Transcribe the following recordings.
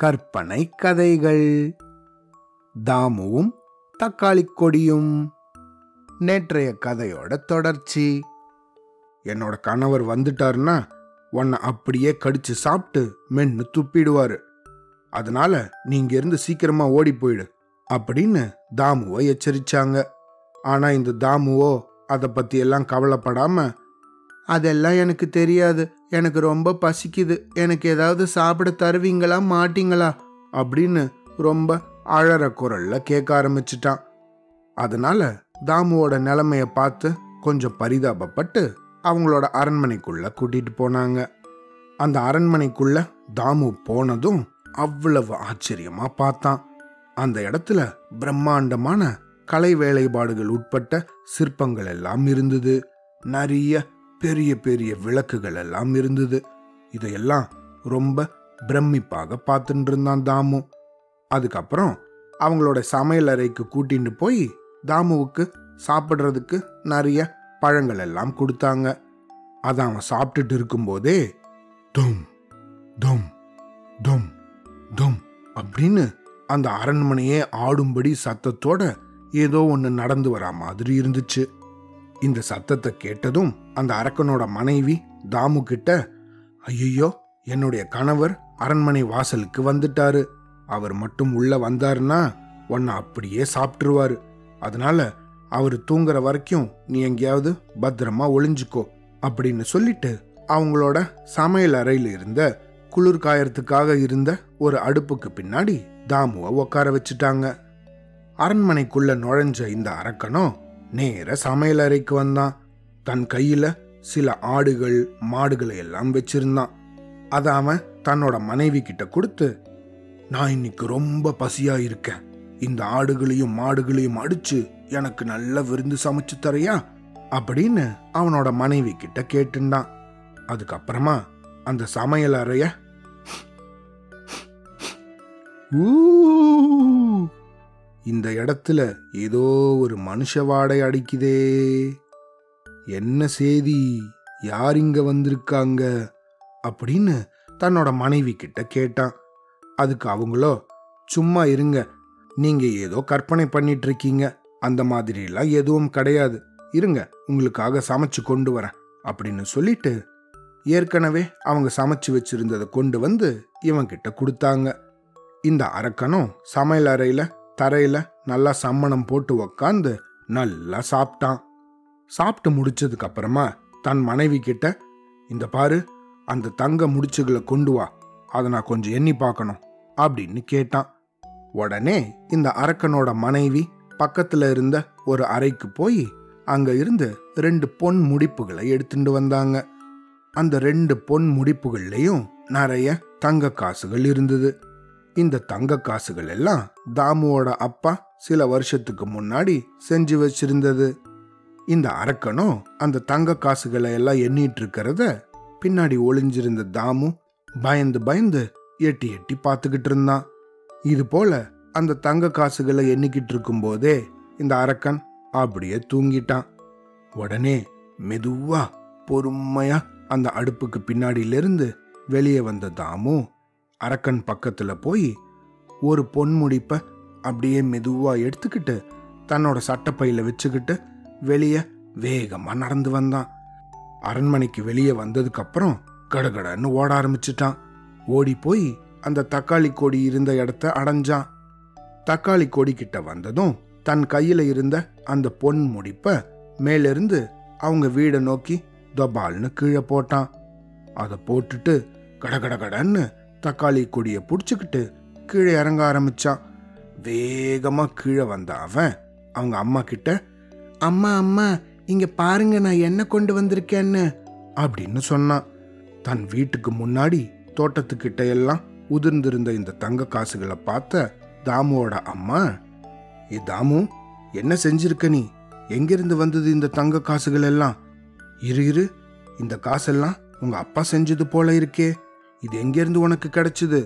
கற்பனை கதைகள். தாமுவும் தக்காளி கொடியும். நேற்றைய கதையோட தொடர்ச்சி. என்னோட கணவர் வந்துட்டாருன்னா உன்னை அப்படியே கடிச்சு சாப்பிட்டு மென்னு துப்பிடுவாரு, அதனால நீங்க இருந்து சீக்கிரமா ஓடி போயிடு அப்படின்னு தாமுவை எச்சரிச்சாங்க. ஆனா இந்த தாமுவோ அதை பத்தி எல்லாம் கவலைப்படாம, அதெல்லாம் எனக்கு தெரியாது, எனக்கு ரொம்ப பசிக்குது, எனக்கு ஏதாவது சாப்பிட தருவீங்களா மாட்டீங்களா அப்படின்னு ரொம்ப அழற குரல்ல கேட்க ஆரம்பிச்சிட்டான். அதனால தாமுவோட நிலைமைய பார்த்து கொஞ்சம் பரிதாபப்பட்டு அவங்களோட அரண்மனைக்குள்ள கூட்டிட்டு போனாங்க. அந்த அரண்மனைக்குள்ள தாமு போனதும் அவ்வளவு ஆச்சரியமா பார்த்தான். அந்த இடத்துல பிரம்மாண்டமான கலை வேலைப்பாடுகள் உட்பட்ட சிற்பங்கள் எல்லாம் இருந்தது. நிறைய பெரிய பெரிய விளக்குகள் எல்லாம் இருந்தது. இதையெல்லாம் ரொம்ப பிரமிப்பாக பார்த்துட்டு இருந்தான் தாமு. அதுக்கப்புறம் அவங்களோட சமையல் அறைக்கு கூட்டிட்டு போய் தாமுவுக்கு சாப்பிட்றதுக்கு நிறைய பழங்கள் எல்லாம் கொடுத்தாங்க. அதை அவன் சாப்பிட்டுட்டு இருக்கும்போதே தும் தும் தும் தும் அப்படின்னு அந்த அரண்மனையே ஆடும்படி சத்தத்தோட ஏதோ ஒன்று நடந்து வரா மாதிரி இருந்துச்சு. இந்த சத்தத்தை கேட்டதும் அந்த அரக்கனோட மனைவி தாமு கிட்ட, ஐயோ என்னுடைய கணவர் அரண்மனை வாசலுக்கு வந்துட்டாரு, அவர் மட்டும் உள்ள வந்தாருன்னா உன்னை அப்படியே சாப்பிட்டுருவாரு, அதனால அவர் தூங்குற வரைக்கும் நீ எங்கேயாவது பத்திரமா ஒளிஞ்சுக்கோ அப்படின்னு சொல்லிட்டு அவங்களோட சமையல் அறையில் இருந்த குளிர் காயறதுக்காக இருந்த ஒரு அடுப்புக்கு பின்னாடி தாமுவை உட்கார வச்சுட்டாங்க. அரண்மனைக்குள்ள நுழைஞ்ச இந்த அரக்கனும் நேர சமையல் அறைக்கு வந்தான். தன் கையில சில ஆடுகள் மாடுகளை எல்லாம் வச்சிருந்தான். அதை அவன் தன்னோட மனைவி கிட்ட கொடுத்து, நான் இன்னைக்கு ரொம்ப பசியா இருக்கேன், இந்த ஆடுகளையும் மாடுகளையும் அடிச்சு எனக்கு நல்ல விருந்து சமைச்சு தரையா அப்படின்னு அவனோட மனைவி கிட்ட கேட்டுண்டான். அதுக்கப்புறமா அந்த சமையல் அறைய இந்த இடத்துல ஏதோ ஒரு மனுஷ வாடை அடிக்குதே, என்ன செய்தி, யார் இங்க வந்திருக்காங்க அப்படின்னு தன்னோட மனைவி கிட்ட கேட்டான். அதுக்கு அவங்களோ, சும்மா இருங்க, நீங்க ஏதோ கற்பனை பண்ணிட்டு இருக்கீங்க, அந்த மாதிரிலாம் எதுவும் கிடையாது, இருங்க உங்களுக்காக சமைச்சு கொண்டு வரேன் அப்படின்னு சொல்லிட்டு ஏற்கனவே அவங்க சமைச்சு வச்சிருந்ததை கொண்டு வந்து இவன்கிட்ட கொடுத்தாங்க. இந்த அரக்கனும் சமையல் அறையில தரையில நல்லா சம்மணம் போட்டு உக்காந்து நல்லா சாப்பிட்டான். சாப்பிட்டு முடிச்சதுக்கு அப்புறமா தன் மனைவி கிட்ட, இந்த பாரு அந்த தங்க முடிச்சுகளை கொண்டு வா, அதை நான் கொஞ்சம் எண்ணி பார்க்கணும் அப்படின்னு கேட்டான். உடனே இந்த அரக்கனோட மனைவி பக்கத்துல இருந்த ஒரு அறைக்கு போய் அங்க இருந்து 2 பொன் முடிப்புகளை எடுத்துட்டு வந்தாங்க. அந்த 2 பொன் முடிப்புகள்லையும் நிறைய தங்க காசுகள் இருந்தது. இந்த தங்க காசுகள் எல்லாம் தாமுவோட அப்பா சில வருஷத்துக்கு முன்னாடி செஞ்சு வச்சிருந்தது. இந்த அரக்கனும் அந்த தங்க காசுகளை எல்லாம் எண்ணிட்டு இருக்கிறத பின்னாடி ஒளிஞ்சிருந்த தாமு பயந்து பயந்து எட்டி எட்டி பார்த்துக்கிட்டு இருந்தான். இது போல அந்த தங்க காசுகளை எண்ணிக்கிட்டு இருக்கும் போதே இந்த அரக்கன் அப்படியே தூங்கிட்டான். உடனே மெதுவா பொறுமையா அந்த அடுப்புக்கு பின்னாடியிலிருந்து வெளியே வந்த தாமு அரக்கன் பக்கத்துல போய் ஒரு பொன்முடிப்பை அப்படியே மெதுவா எடுத்துக்கிட்டு தன்னோட சட்டப்பையில வச்சுக்கிட்டு வெளியே வேகமா நடந்து வந்தான். அரண்மனைக்கு வெளியே வந்ததுக்கு அப்புறம் கடகடன்னு ஓட ஆரம்பிச்சிட்டான். ஓடி போய் அந்த தக்காளி கொடி இருந்த இடத்த அடைஞ்சான். தக்காளி கொடி கிட்ட வந்ததும் தன் கையில இருந்த அந்த பொன் முடிப்பை மேலிருந்து அவங்க வீடை நோக்கி தபால்னு கீழே போட்டான். அதை போட்டுட்டு கடகடகடன்னு தக்காளி கொடியை பிடிச்சிக்கிட்டு கீழே இறங்க ஆரம்பிச்சான். வேகமா கீழே வந்த அவன் அவங்க அம்மா கிட்ட, அம்மா அம்மா இங்க பாருங்க நான் என்ன கொண்டு வந்திருக்கேன்னு அப்படின்னு சொன்னான். தன் வீட்டுக்கு முன்னாடி தோட்டத்துக்கிட்ட எல்லாம் உதிர்ந்திருந்த இந்த தங்க காசுகளை பார்த்த தாமுவோட அம்மா, ஏ தாமு என்ன செஞ்சிருக்க, நீ எங்கிருந்து வந்தது இந்த தங்க காசுகள் எல்லாம், இரு இந்த காசெல்லாம் உங்க அப்பா செஞ்சது போல இருக்கே, இது எங்கேருந்து உனக்கு கிடைச்சது,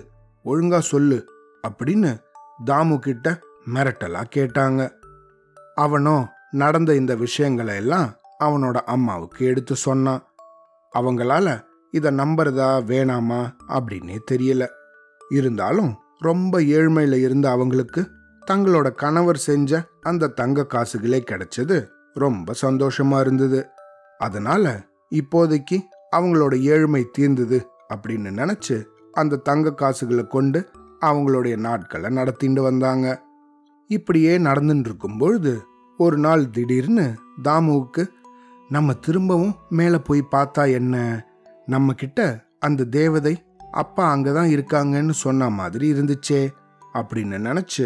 ஒழுங்கா சொல்லு அப்படின்னு தாமு கிட்ட மிரட்டலா கேட்டாங்க. அவனோ நடந்த இந்த விஷயங்களை எல்லாம் அவனோட அம்மாவுக்கு எடுத்து சொன்னான். அவங்களால இதை நம்புறதா வேணாமா அப்படின்னே தெரியல. இருந்தாலும் ரொம்ப ஏழ்மையில் இருந்த அவங்களுக்கு தங்களோட கணவர் செஞ்ச அந்த தங்க காசுகளே கிடைச்சது ரொம்ப சந்தோஷமா இருந்தது. அதனால இப்போதைக்கு அவங்களோட ஏழ்மை தீர்ந்தது அப்படின்னு நினைச்சு அந்த தங்க காசுகளை கொண்டு அவங்களுடைய நாட்களை நடத்திட்டு வந்தாங்க. இப்படியே நடந்துட்டு இருக்கும்பொழுது ஒரு நாள் திடீர்னு தாமுவுக்கு, நம்ம திரும்பவும் மேலே போய் பார்த்தா என்ன, நம்மக்கிட்ட அந்த தேவதை அப்பா அங்கே தான் இருக்காங்கன்னு சொன்ன மாதிரி இருந்துச்சே அப்படின்னு நினச்சி,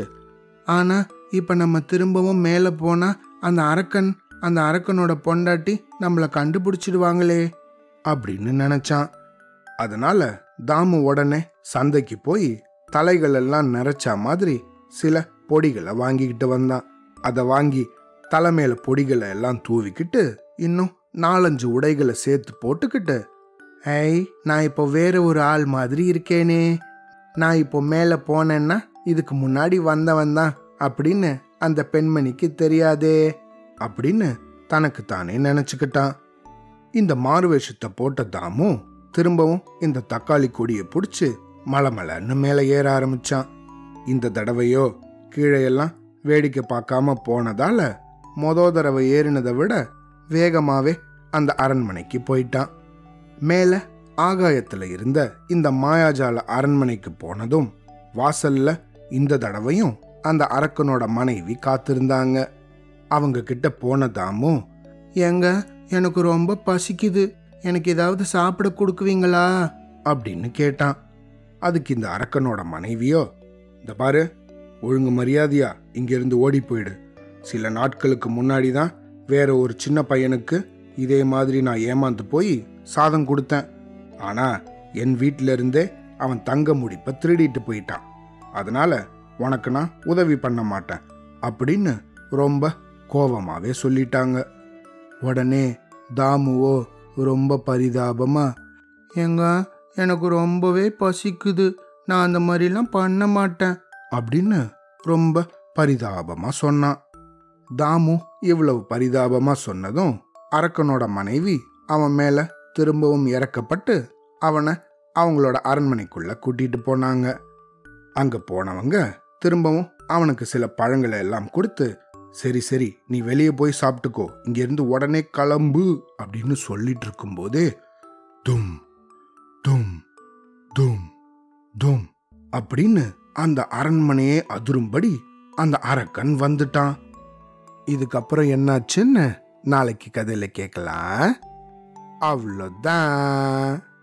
ஆனால் இப்போ நம்ம திரும்பவும் மேலே போனால் அந்த அரக்கனோட பொண்டாட்டி நம்மளை கண்டுபிடிச்சிடுவாங்களே அப்படின்னு நினச்சான். அதனால் தாமு உடனே சந்தைக்கு போய் தலைகளெல்லாம் நிறைச்ச மாதிரி சில பொடிகளை வாங்கிக்கிட்டு வந்தான். அதை வாங்கி தலைமையில பொடிகளை எல்லாம் தூவிக்கிட்டு இன்னும் 4-5 உடைகளை சேர்த்து போட்டுக்கிட்டு, ஐய் நான் இப்போ வேற ஒரு ஆள் மாதிரி இருக்கேனே, நான் இப்போ மேலே போனேன்னா இதுக்கு முன்னாடி வந்தவன் தான் அப்படின்னு அந்த பெண்மணிக்கு தெரியாதே அப்படின்னு தனக்கு தானே நினச்சிக்கிட்டான். இந்த மாறுவேஷத்தை போட்ட தாமு திரும்பவும் இந்த தக்காளி கொடியை பிடிச்சி மலமலன்னு மேலே ஏற ஆரம்பித்தான். இந்த தடவையோ கீழையெல்லாம் வேடிக்கை பார்க்காம போனதால மொதல் தடவை ஏறினதை விட வேகமாகவே அந்த அரண்மனைக்கு போயிட்டான். மேலே ஆகாயத்தில் இருந்த இந்த மாயாஜால அரண்மனைக்கு போனதும் வாசல்ல இந்த தடவையும் அந்த அரக்கனோட மனைவி காத்திருந்தாங்க. அவங்க கிட்ட போனதாமோ, ஏங்க எனக்கு ரொம்ப பசிக்குது, எனக்கு ஏதாவது சாப்பிட கொடுக்குவீங்களா அப்படின்னு கேட்டான். அதுக்கு இந்த அரக்கனோட மனைவியோ, இந்த பாரு ஒழுங்கு மரியாதையா இங்கிருந்து ஓடி போயிடு, சில நாட்களுக்கு முன்னாடி தான் வேற ஒரு சின்ன பையனுக்கு இதே மாதிரி நான் ஏமாந்து போய் சாதம் கொடுத்தேன், ஆனால் என் வீட்டிலருந்தே அவன் தங்க முடிப்பை திருடிட்டு போயிட்டான், அதனால உனக்கு நான் உதவி பண்ண மாட்டேன் அப்படின்னு ரொம்ப கோபமாகவே சொல்லிட்டாங்க. உடனே தாமுவோ ரொம்ப பரிதாபமா, ஏங்க எனக்கு ரொம்பவே பசிக்குது, நான் அந்த மாதிரிலாம் பண்ண மாட்டேன் அப்படின்னு ரொம்ப பரிதாபமாக சொன்னான். தாமு இவ்வளவு பரிதாபமாக சொன்னதும் அரக்கனோட மனைவி அவன் மேலே திரும்பவும் இறக்கப்பட்டு அவனை அவங்களோட அரண்மனைக்குள்ளே கூட்டிகிட்டு போனாங்க. அங்கே போனவங்க திரும்பவும் அவனுக்கு சில பழங்களை எல்லாம் கொடுத்து, சரி சரி நீ வெளியே போய் சாப்பிட்டுக்கோ, இங்கேருந்து உடனே கிளம்பு அப்படின்னு சொல்லிட்டு இருக்கும்போதே தும் தும் தும் தும் அப்படின்னு அந்த அரண்மனையே அதிரும்படி அந்த அரக்கன் வந்துட்டான். இதுக்கப்புறம் என்னாச்சுன்னு நாளைக்கு கதையில கேட்கலாம். அவ்வளோதான்.